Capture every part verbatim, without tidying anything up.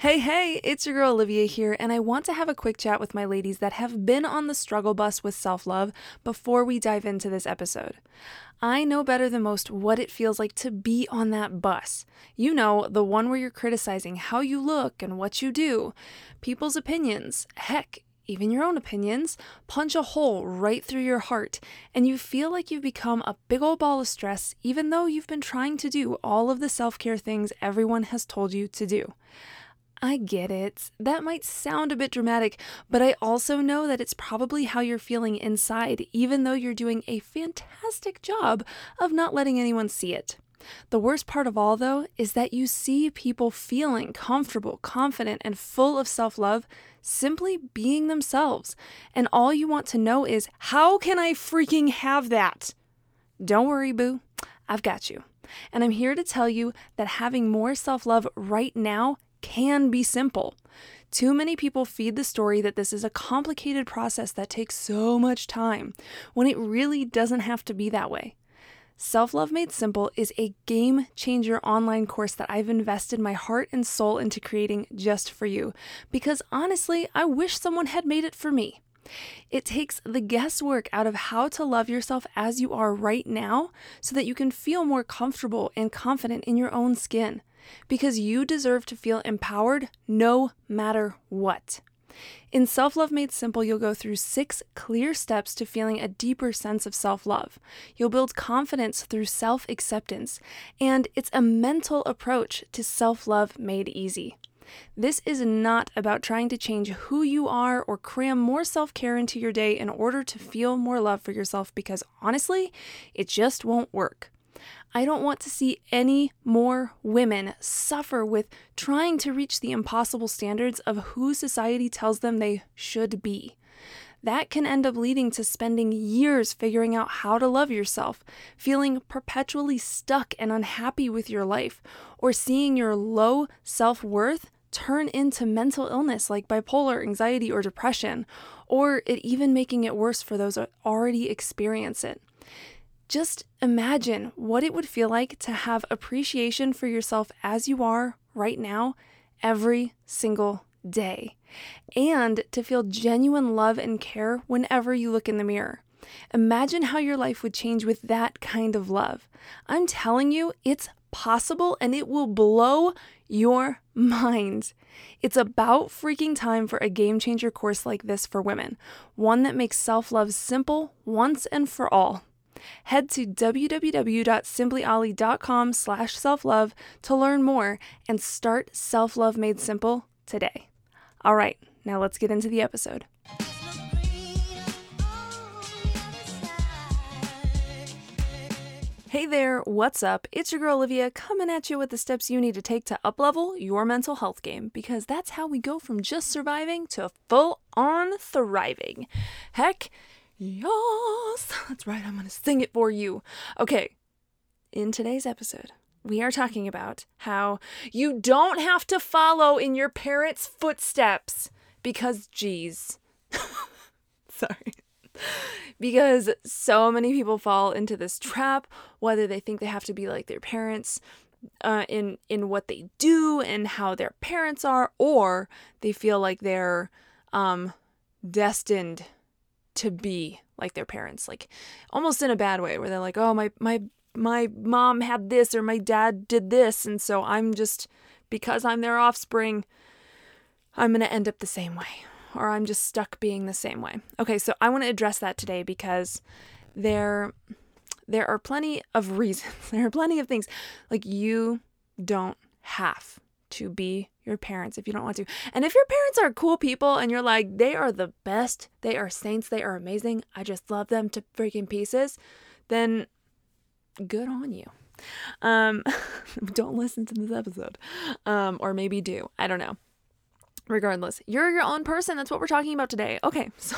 Hey, hey, it's your girl Olivia here, and I want to have a quick chat with my ladies that have been on the struggle bus with self-love before we dive into this episode. I know better than most what it feels like to be on that bus. You know, the one where you're criticizing how you look and what you do, people's opinions, heck, even your own opinions, punch a hole right through your heart, and you feel like you've become a big old ball of stress even though you've been trying to do all of the self-care things everyone has told you to do. I get it. That might sound a bit dramatic, but I also know that it's probably how you're feeling inside, even though you're doing a fantastic job of not letting anyone see it. The worst part of all, though, is that you see people feeling comfortable, confident, and full of self-love, simply being themselves, and all you want to know is, how can I freaking have that? Don't worry, boo. I've got you. And I'm here to tell you that having more self-love right now can be simple. Too many people feed the story that this is a complicated process that takes so much time, when it really doesn't have to be that way. Self-Love Made Simple is a game-changer online course that I've invested my heart and soul into creating just for you, because honestly, I wish someone had made it for me. It takes the guesswork out of how to love yourself as you are right now, so that you can feel more comfortable and confident in your own skin. Because you deserve to feel empowered no matter what. In Self-Love Made Simple, you'll go through six clear steps to feeling a deeper sense of self-love. You'll build confidence through self-acceptance, and it's a mental approach to self-love made easy. This is not about trying to change who you are or cram more self-care into your day in order to feel more love for yourself, because honestly, it just won't work. I don't want to see any more women suffer with trying to reach the impossible standards of who society tells them they should be. That can end up leading to spending years figuring out how to love yourself, feeling perpetually stuck and unhappy with your life, or seeing your low self-worth turn into mental illness like bipolar, anxiety, or depression, or it even making it worse for those who already experience it. Just imagine what it would feel like to have appreciation for yourself as you are right now, every single day, and to feel genuine love and care whenever you look in the mirror. Imagine how your life would change with that kind of love. I'm telling you, it's possible and it will blow your mind. It's about freaking time for a game-changer course like this for women, one that makes self-love simple once and for all. Head to w w w dot simply ali dot com slash self love to learn more and start Self-Love Made Simple today. All right, now let's get into the episode. Hey there, what's up? It's your girl Olivia coming at you with the steps you need to take to uplevel your mental health game, because that's how we go from just surviving to full-on thriving. Heck, yes, that's right, I'm going to sing it for you. Okay, in today's episode, we are talking about how you don't have to follow in your parents' footsteps because, geez, sorry, because so many people fall into this trap, whether they think they have to be like their parents uh, in, in what they do and how their parents are, or they feel like they're um, destined to be like their parents, like almost in a bad way, where they're like, oh, my my my mom had this or my dad did this, and so I'm just, because I'm their offspring, I'm going to end up the same way, or I'm just stuck being the same way. Okay, so I want to address that today, because there there are plenty of reasons, there are plenty of things, like you don't have to be your parents if you don't want to. And if your parents are cool people and you're like, they are the best, they are saints, they are amazing, I just love them to freaking pieces, then good on you. Um, don't listen to this episode. Um, or maybe do. I don't know. Regardless, you're your own person. That's what we're talking about today. Okay, so...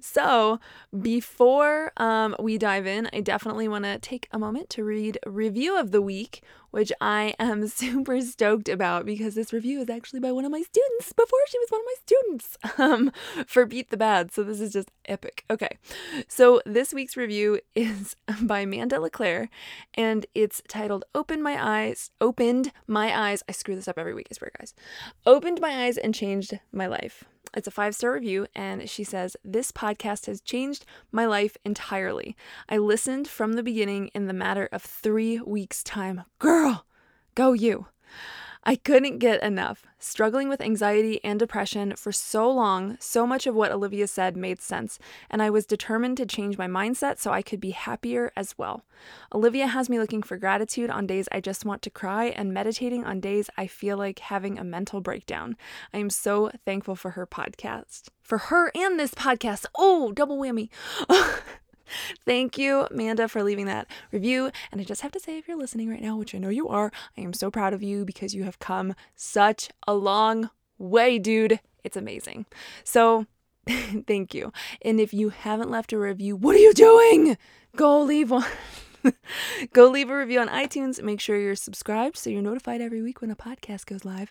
So before um, we dive in, I definitely want to take a moment to read Review of the Week, which I am super stoked about because this review is actually by one of my students before she was one of my students um, for Beat the Bad. So this is just epic. Okay, so this week's review is by Manda LeClaire, and it's titled Opened My Eyes, Opened My Eyes. I screw this up every week, I swear, guys. Opened My Eyes and Changed My Life. It's a five-star review, and she says, this podcast has changed my life entirely. I listened from the beginning in the matter of three weeks' time. Girl, go you. I couldn't get enough. Struggling with anxiety and depression for so long, so much of what Olivia said made sense, and I was determined to change my mindset so I could be happier as well. Olivia has me looking for gratitude on days I just want to cry and meditating on days I feel like having a mental breakdown. I am so thankful for her podcast. For her and this podcast. Oh, double whammy. Thank you, Manda, for leaving that review. And I just have to say, if you're listening right now, which I know you are, I am so proud of you because you have come such a long way, dude. It's amazing. So thank you. And if you haven't left a review, what are you doing? Go leave one. Go leave a review on iTunes. Make sure you're subscribed so you're notified every week when a podcast goes live.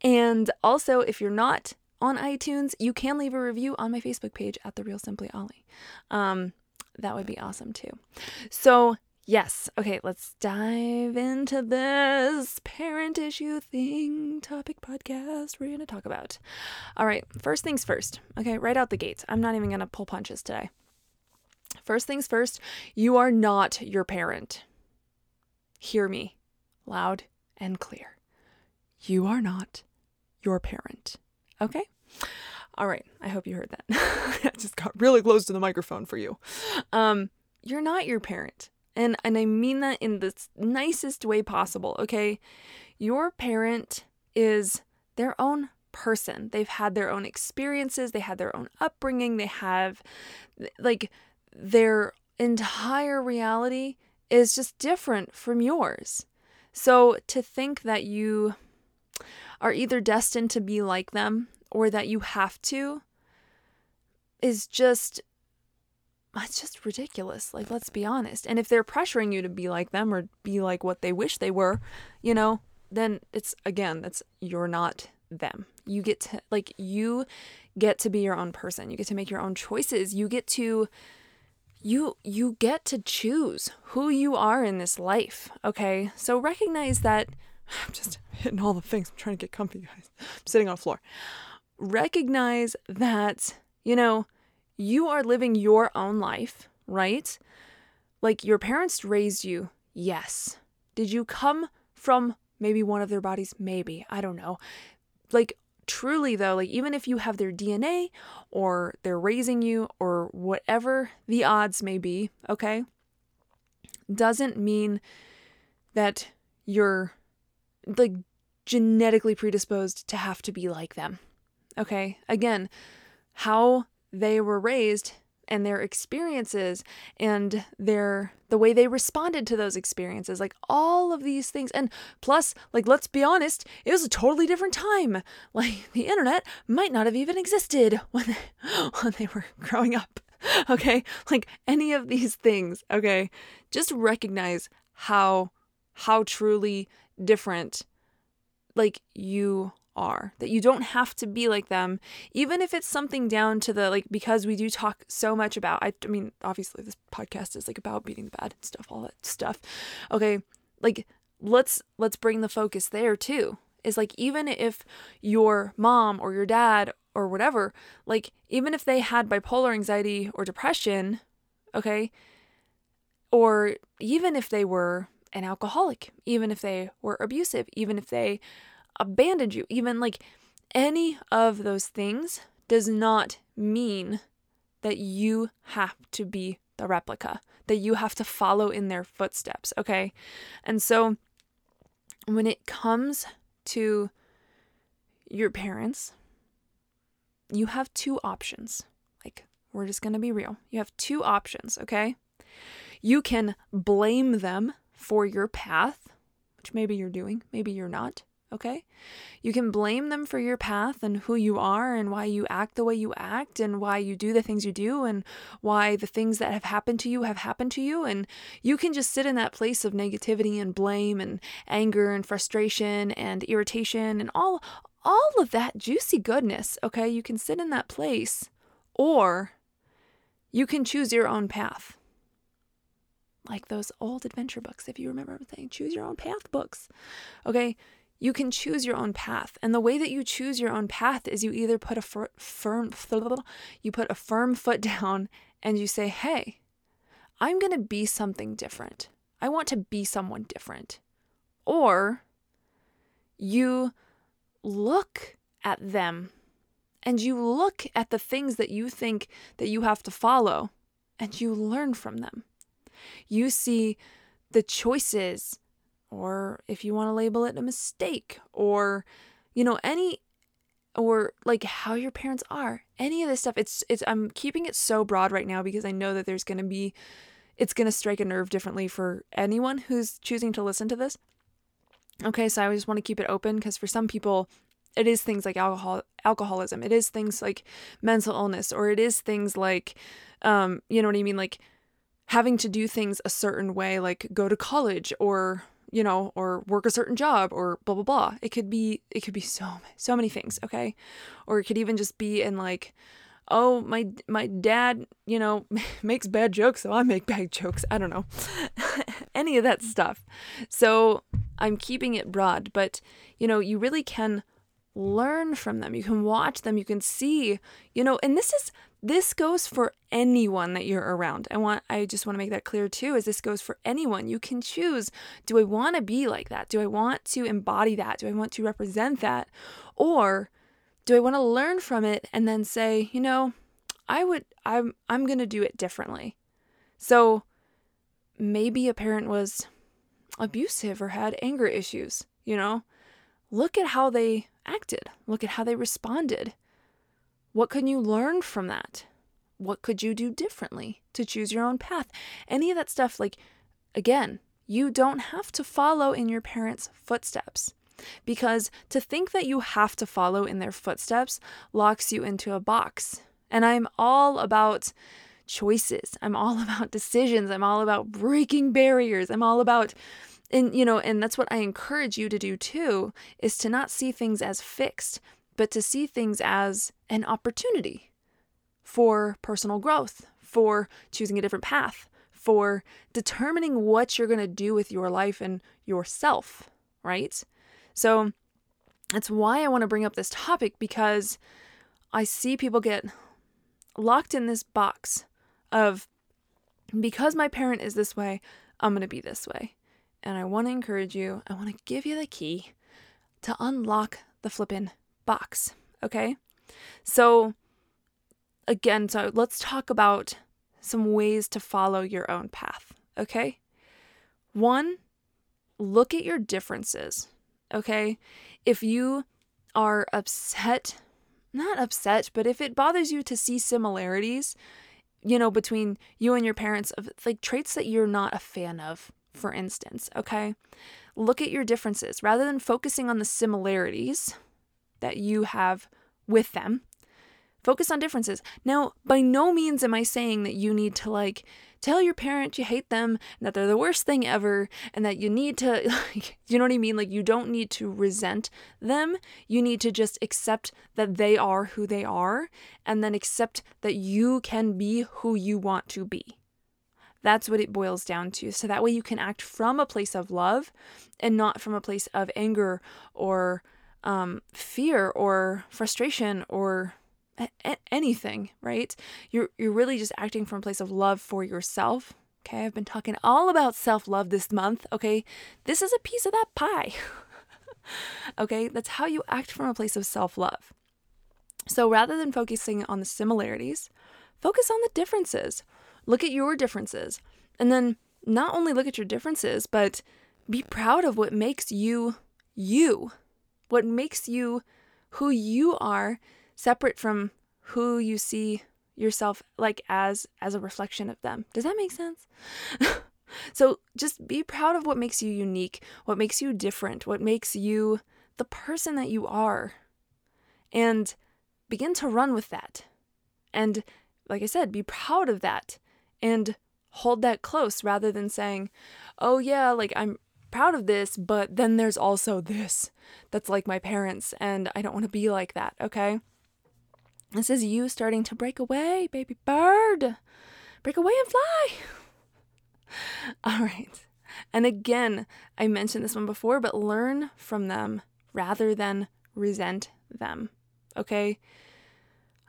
And also, if you're not on iTunes, you can leave a review on my Facebook page at The Real Simply Ollie. Um... That would be awesome too. So yes. Okay. Let's dive into this parent issue thing topic podcast we're going to talk about. All right. First things first. Okay. Right out the gates. I'm not even going to pull punches today. First things first. You are not your parent. Hear me loud and clear. You are not your parent. Okay. All right. I hope you heard that. I just got really close to the microphone for you. Um, you're not your parent. And, and I mean that in the nicest way possible. Okay. Your parent is their own person. They've had their own experiences. They had their own upbringing. They have like their entire reality is just different from yours. So to think that you are either destined to be like them or that you have to is just, it's just ridiculous. Like, let's be honest. And if they're pressuring you to be like them or be like what they wish they were, you know, then it's, again, that's, you're not them. You get to, like, you get to be your own person. You get to make your own choices. You get to, you, you get to choose who you are in this life. Okay. So recognize that. I'm just hitting all the things. I'm trying to get comfy, guys. I'm sitting on the floor. Recognize that, you know, you are living your own life, right? Like your parents raised you. Yes. Did you come from maybe one of their bodies? Maybe. I don't know. Like truly though, like even if you have their D N A or they're raising you or whatever the odds may be, okay, doesn't mean that you're like genetically predisposed to have to be like them. Okay. Again, how they were raised and their experiences and their, the way they responded to those experiences, like all of these things. And plus, like, let's be honest, it was a totally different time. Like the internet might not have even existed when they, when they were growing up. Okay. Like any of these things. Okay. Just recognize how, how truly different like you are, that you don't have to be like them, even if it's something down to the like, because we do talk so much about I, I mean obviously this podcast is like about beating the bad and stuff, all that stuff, okay, like let's let's bring the focus there too, is like even if your mom or your dad or whatever, like even if they had bipolar anxiety or depression, okay, or even if they were an alcoholic, even if they were abusive, even if they abandoned you, even like any of those things does not mean that you have to be the replica, that you have to follow in their footsteps. Okay. And so when it comes to your parents, you have two options. Like we're just going to be real. You have two options. Okay. You can blame them for your path, which maybe you're doing, maybe you're not, okay? You can blame them for your path and who you are and why you act the way you act and why you do the things you do and why the things that have happened to you have happened to you. And you can just sit in that place of negativity and blame and anger and frustration and irritation and all, all of that juicy goodness, okay? You can sit in that place, or you can choose your own path. Like those old adventure books, if you remember everything, choose your own path books, okay? You can choose your own path. And the way that you choose your own path is you either put a fir- firm, you put a firm foot down and you say, hey, I'm going to be something different. I want to be someone different. Or you look at them and you look at the things that you think that you have to follow and you learn from them. You see the choices, or if you want to label it a mistake, or, you know, any, or like how your parents are, any of this stuff. It's, it's, I'm keeping it so broad right now because I know that there's going to be, it's going to strike a nerve differently for anyone who's choosing to listen to this. Okay. So I just want to keep it open because for some people, it is things like alcohol, alcoholism. It is things like mental illness, or it is things like, um, you know what I mean? Like having to do things a certain way, like go to college or, you know, or work a certain job or blah, blah, blah. It could be, it could be so, so many things. Okay. Or it could even just be in like, oh, my, my dad, you know, makes bad jokes. So I make bad jokes. I don't know. Any of that stuff. So I'm keeping it broad, but you know, you really can learn from them. You can watch them. You can see, you know, and this is, this goes for anyone that you're around. I want, I just want to make that clear too, is this goes for anyone. You can choose, do I want to be like that? Do I want to embody that? Do I want to represent that? Or do I want to learn from it and then say, you know, I would, I'm, I'm going to do it differently. So maybe a parent was abusive or had anger issues, you know, look at how they acted, look at how they responded. What can you learn from that? What could you do differently to choose your own path? Any of that stuff, like, again, you don't have to follow in your parents' footsteps, because to think that you have to follow in their footsteps locks you into a box. And I'm all about choices. I'm all about decisions. I'm all about breaking barriers. I'm all about, and you know, and that's what I encourage you to do too, is to not see things as fixed, but to see things as an opportunity for personal growth, for choosing a different path, for determining what you're going to do with your life and yourself, right? So that's why I want to bring up this topic, because I see people get locked in this box of, because my parent is this way, I'm going to be this way. And I want to encourage you, I want to give you the key to unlock the flippin' box, okay? So again, so let's talk about some ways to follow your own path, okay? One, look at your differences, okay? If you are upset, not upset, but if it bothers you to see similarities, you know, between you and your parents, of like traits that you're not a fan of, for instance, okay? Look at your differences. Rather than focusing on the similarities that you have with them, focus on differences. Now, by no means am I saying that you need to like tell your parent you hate them and that they're the worst thing ever and that you need to, like, you know what I mean? Like, you don't need to resent them. You need to just accept that they are who they are and then accept that you can be who you want to be. That's what it boils down to. So that way you can act from a place of love and not from a place of anger or um, fear or frustration or a- anything, right? You're, you're really just acting from a place of love for yourself. Okay. I've been talking all about self-love this month. Okay. This is a piece of that pie. Okay. That's how you act from a place of self-love. So rather than focusing on the similarities, focus on the differences. Look at your differences, and then not only look at your differences, but be proud of what makes you, you, what makes you who you are, separate from who you see yourself like as, as a reflection of them. Does that make sense? So just be proud of what makes you unique, what makes you different, what makes you the person that you are. And begin to run with that. And like I said, be proud of that and hold that close rather than saying, oh yeah, like I'm proud of this, but then there's also this that's like my parents and I don't want to be like that, okay? This is you starting to break away, baby bird. Break away and fly. All right. And again, I mentioned this one before, but learn from them rather than resent them, okay?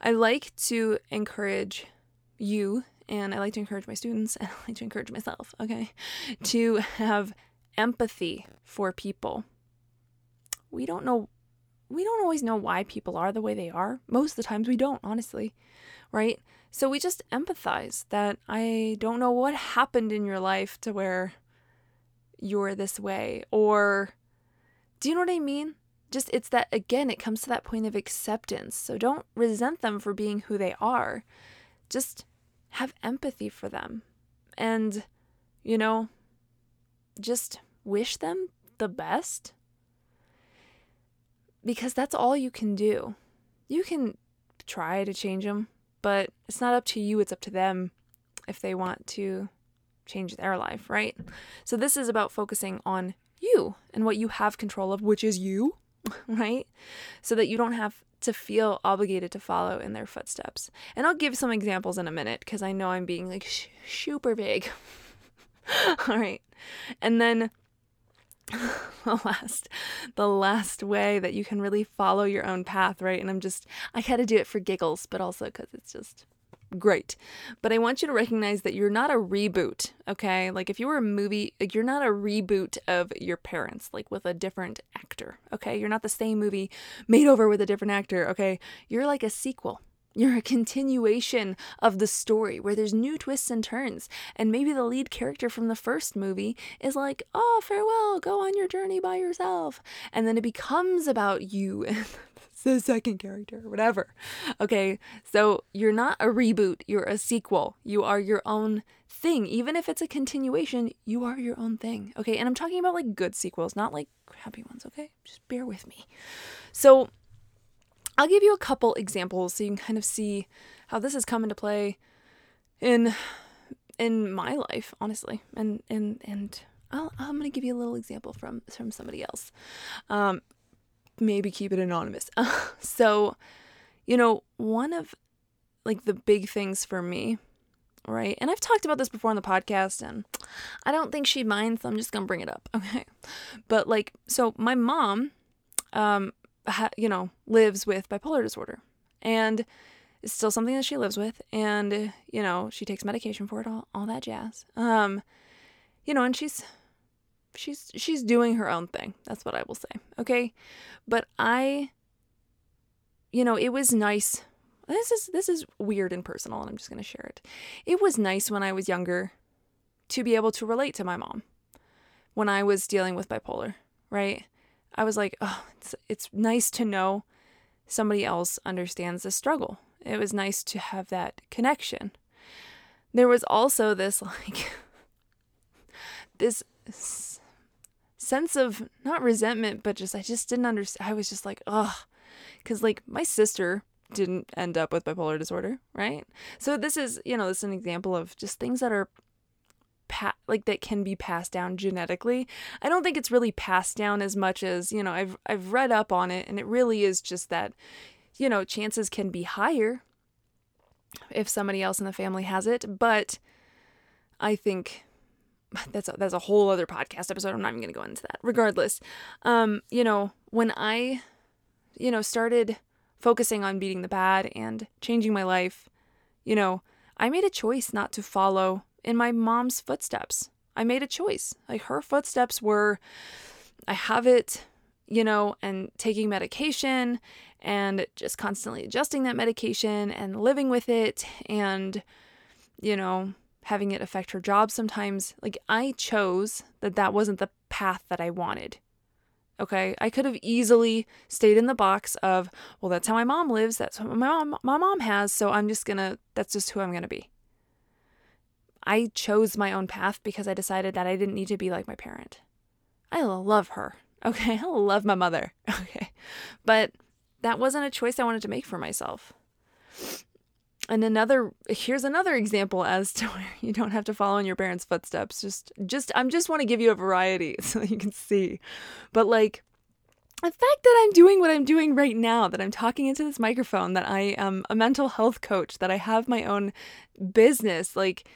I like to encourage you, and I like to encourage my students, and I like to encourage myself, okay, to have empathy for people. We don't know, we don't always know why people are the way they are. Most of the times we don't, honestly, right? So we just empathize that I don't know what happened in your life to where you're this way, or do you know what I mean? Just, it's that, again, it comes to that point of acceptance. So don't resent them for being who they are. Just have empathy for them. And, you know, just wish them the best. Because that's all you can do. You can try to change them, but it's not up to you. It's up to them if they want to change their life, right? So this is about focusing on you and what you have control of, which is you. Right? So that you don't have to feel obligated to follow in their footsteps. And I'll give some examples in a minute because I know I'm being like sh- super big. All right. And then the last, the last way that you can really follow your own path, right? And I'm just, I had to do it for giggles, but also because it's just great. But I want you to recognize that you're not a reboot, okay? Like if you were a movie, like you're not a reboot of your parents, like with a different actor, okay? You're not the same movie made over with a different actor, okay? You're like a sequel. You're a continuation of the story where there's new twists and turns. And maybe the lead character from the first movie is like, oh, farewell, go on your journey by yourself. And then it becomes about you and the second character, whatever. Okay, so you're not a reboot, you're a sequel. You are your own thing. Even if it's a continuation, you are your own thing. Okay, and I'm talking about like good sequels, not like crappy ones, okay? Just bear with me. So I'll give you a couple examples so you can kind of see how this has come into play in in my life, honestly. And and and I'll, I'm going to give you a little example from, from somebody else. Um, maybe keep it anonymous. So, you know, one of like the big things for me, right? And I've talked about this before on the podcast and I don't think she minds, so I'm just going to bring it up. Okay. But like, so my mom, um, you know, lives with bipolar disorder and it's still something that she lives with. And, you know, she takes medication for it, all, all that jazz. Um, you know, and she's, she's, she's doing her own thing. That's what I will say. Okay. But I, you know, it was nice. This is, this is weird and personal and I'm just going to share it. It was nice when I was younger to be able to relate to my mom when I was dealing with bipolar, right? I was like, oh, it's, it's nice to know somebody else understands the struggle. It was nice to have that connection. There was also this like, this s- sense of not resentment, but just, I just didn't understand. I was just like, oh, because like my sister didn't end up with bipolar disorder, right? So this is, you know, this is an example of just things that are Pa- like that can be passed down genetically. I don't think it's really passed down as much as, you know, I've I've read up on it and it really is just that, you know, chances can be higher if somebody else in the family has it, but I think that's a, that's a whole other podcast episode. I'm not even going to go into that. Regardless, um, you know, when I, you know, started focusing on beating the bad and changing my life, you know, I made a choice not to follow in my mom's footsteps. I made a choice. Like her footsteps were, I have it, you know, and taking medication and just constantly adjusting that medication and living with it and, you know, having it affect her job sometimes. Like I chose that that wasn't the path that I wanted. Okay. I could have easily stayed in the box of, well, that's how my mom lives. That's what my mom, my mom has. So I'm just gonna, that's just who I'm going to be. I chose my own path because I decided that I didn't need to be like my parent. I love her. Okay, I love my mother. Okay, but that wasn't a choice I wanted to make for myself. And another, here's another example as to where you don't have to follow in your parents' footsteps. Just, just, I'm just want to give you a variety so that you can see. But like, the fact that I'm doing what I'm doing right now, that I'm talking into this microphone, that I am a mental health coach, that I have my own business, like,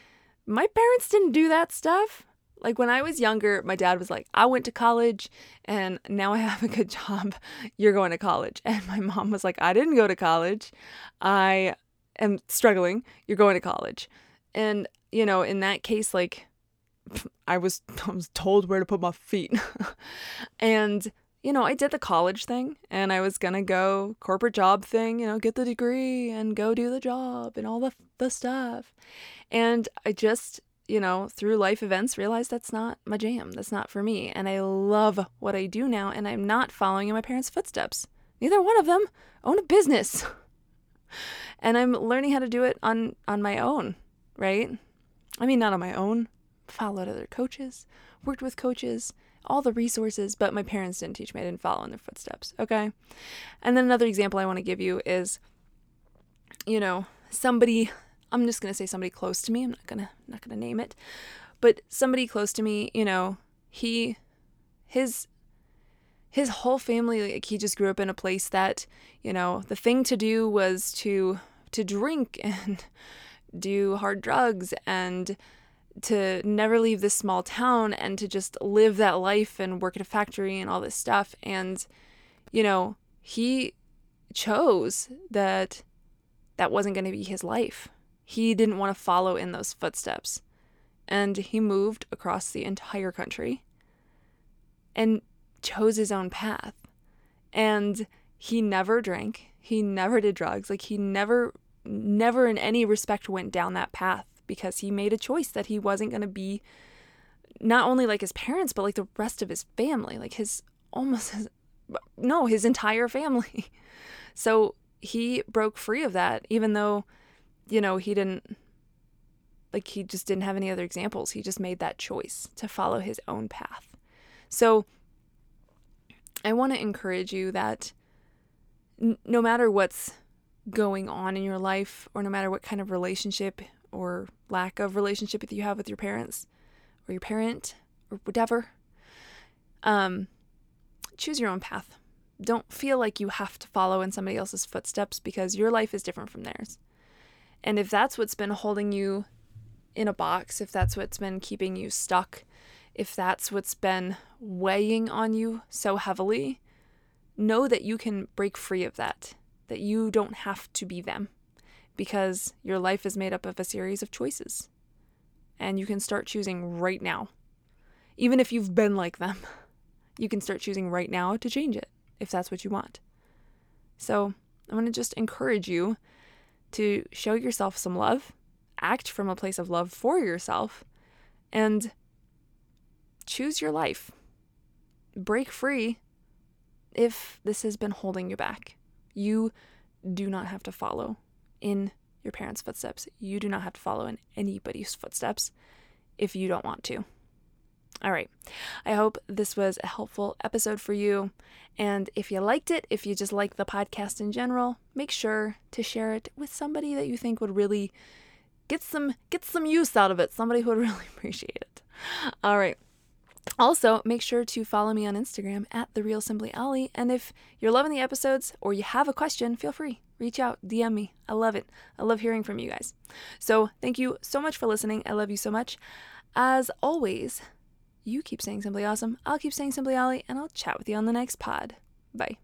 my parents didn't do that stuff. Like when I was younger, my dad was like, I went to college and now I have a good job. You're going to college. And my mom was like, I didn't go to college. I am struggling. You're going to college. And, you know, in that case, like I was, I was told where to put my feet. And, you know, I did the college thing and I was going to go corporate job thing, you know, get the degree and go do the job and all the, the stuff. And I just, you know, through life events, realized that's not my jam. That's not for me. And I love what I do now. And I'm not following in my parents' footsteps. Neither one of them own a business. And I'm learning how to do it on, on my own, right? I mean, not on my own. Followed other coaches, worked with coaches, all the resources, but my parents didn't teach me. I didn't follow in their footsteps, okay? And then another example I want to give you is, you know, somebody... I'm just going to say somebody close to me. I'm not going to not going to name it. But somebody close to me, you know, he his his whole family, like he just grew up in a place that, you know, the thing to do was to to drink and do hard drugs and to never leave this small town and to just live that life and work at a factory and all this stuff. And, you know, he chose that that wasn't going to be his life. He didn't want to follow in those footsteps. And he moved across the entire country and chose his own path. And he never drank. He never did drugs. Like he never, never in any respect went down that path because he made a choice that he wasn't going to be not only like his parents, but like the rest of his family, like his almost, his, no, his entire family. So he broke free of that, even though you know, he didn't, like, he just didn't have any other examples. He just made that choice to follow his own path. So I want to encourage you that n- no matter what's going on in your life, or no matter what kind of relationship or lack of relationship that you have with your parents or your parent or whatever, um, choose your own path. Don't feel like you have to follow in somebody else's footsteps because your life is different from theirs. And if that's what's been holding you in a box, if that's what's been keeping you stuck, if that's what's been weighing on you so heavily, know that you can break free of that, that you don't have to be them because your life is made up of a series of choices and you can start choosing right now. Even if you've been like them, you can start choosing right now to change it if that's what you want. So I want to just encourage you to show yourself some love, act from a place of love for yourself, and choose your life. Break free if this has been holding you back. You do not have to follow in your parents' footsteps. You do not have to follow in anybody's footsteps if you don't want to. All right. I hope this was a helpful episode for you. And if you liked it, if you just like the podcast in general, make sure to share it with somebody that you think would really get some get some use out of it, somebody who would really appreciate it. All right. Also, make sure to follow me on Instagram at The Real Simply Ollie. And if you're loving the episodes or you have a question, feel free. Reach out, D M me. I love it. I love hearing from you guys. So thank you so much for listening. I love you so much. As always, you keep saying Simply Awesome, I'll keep saying Simply Ollie, and I'll chat with you on the next pod. Bye.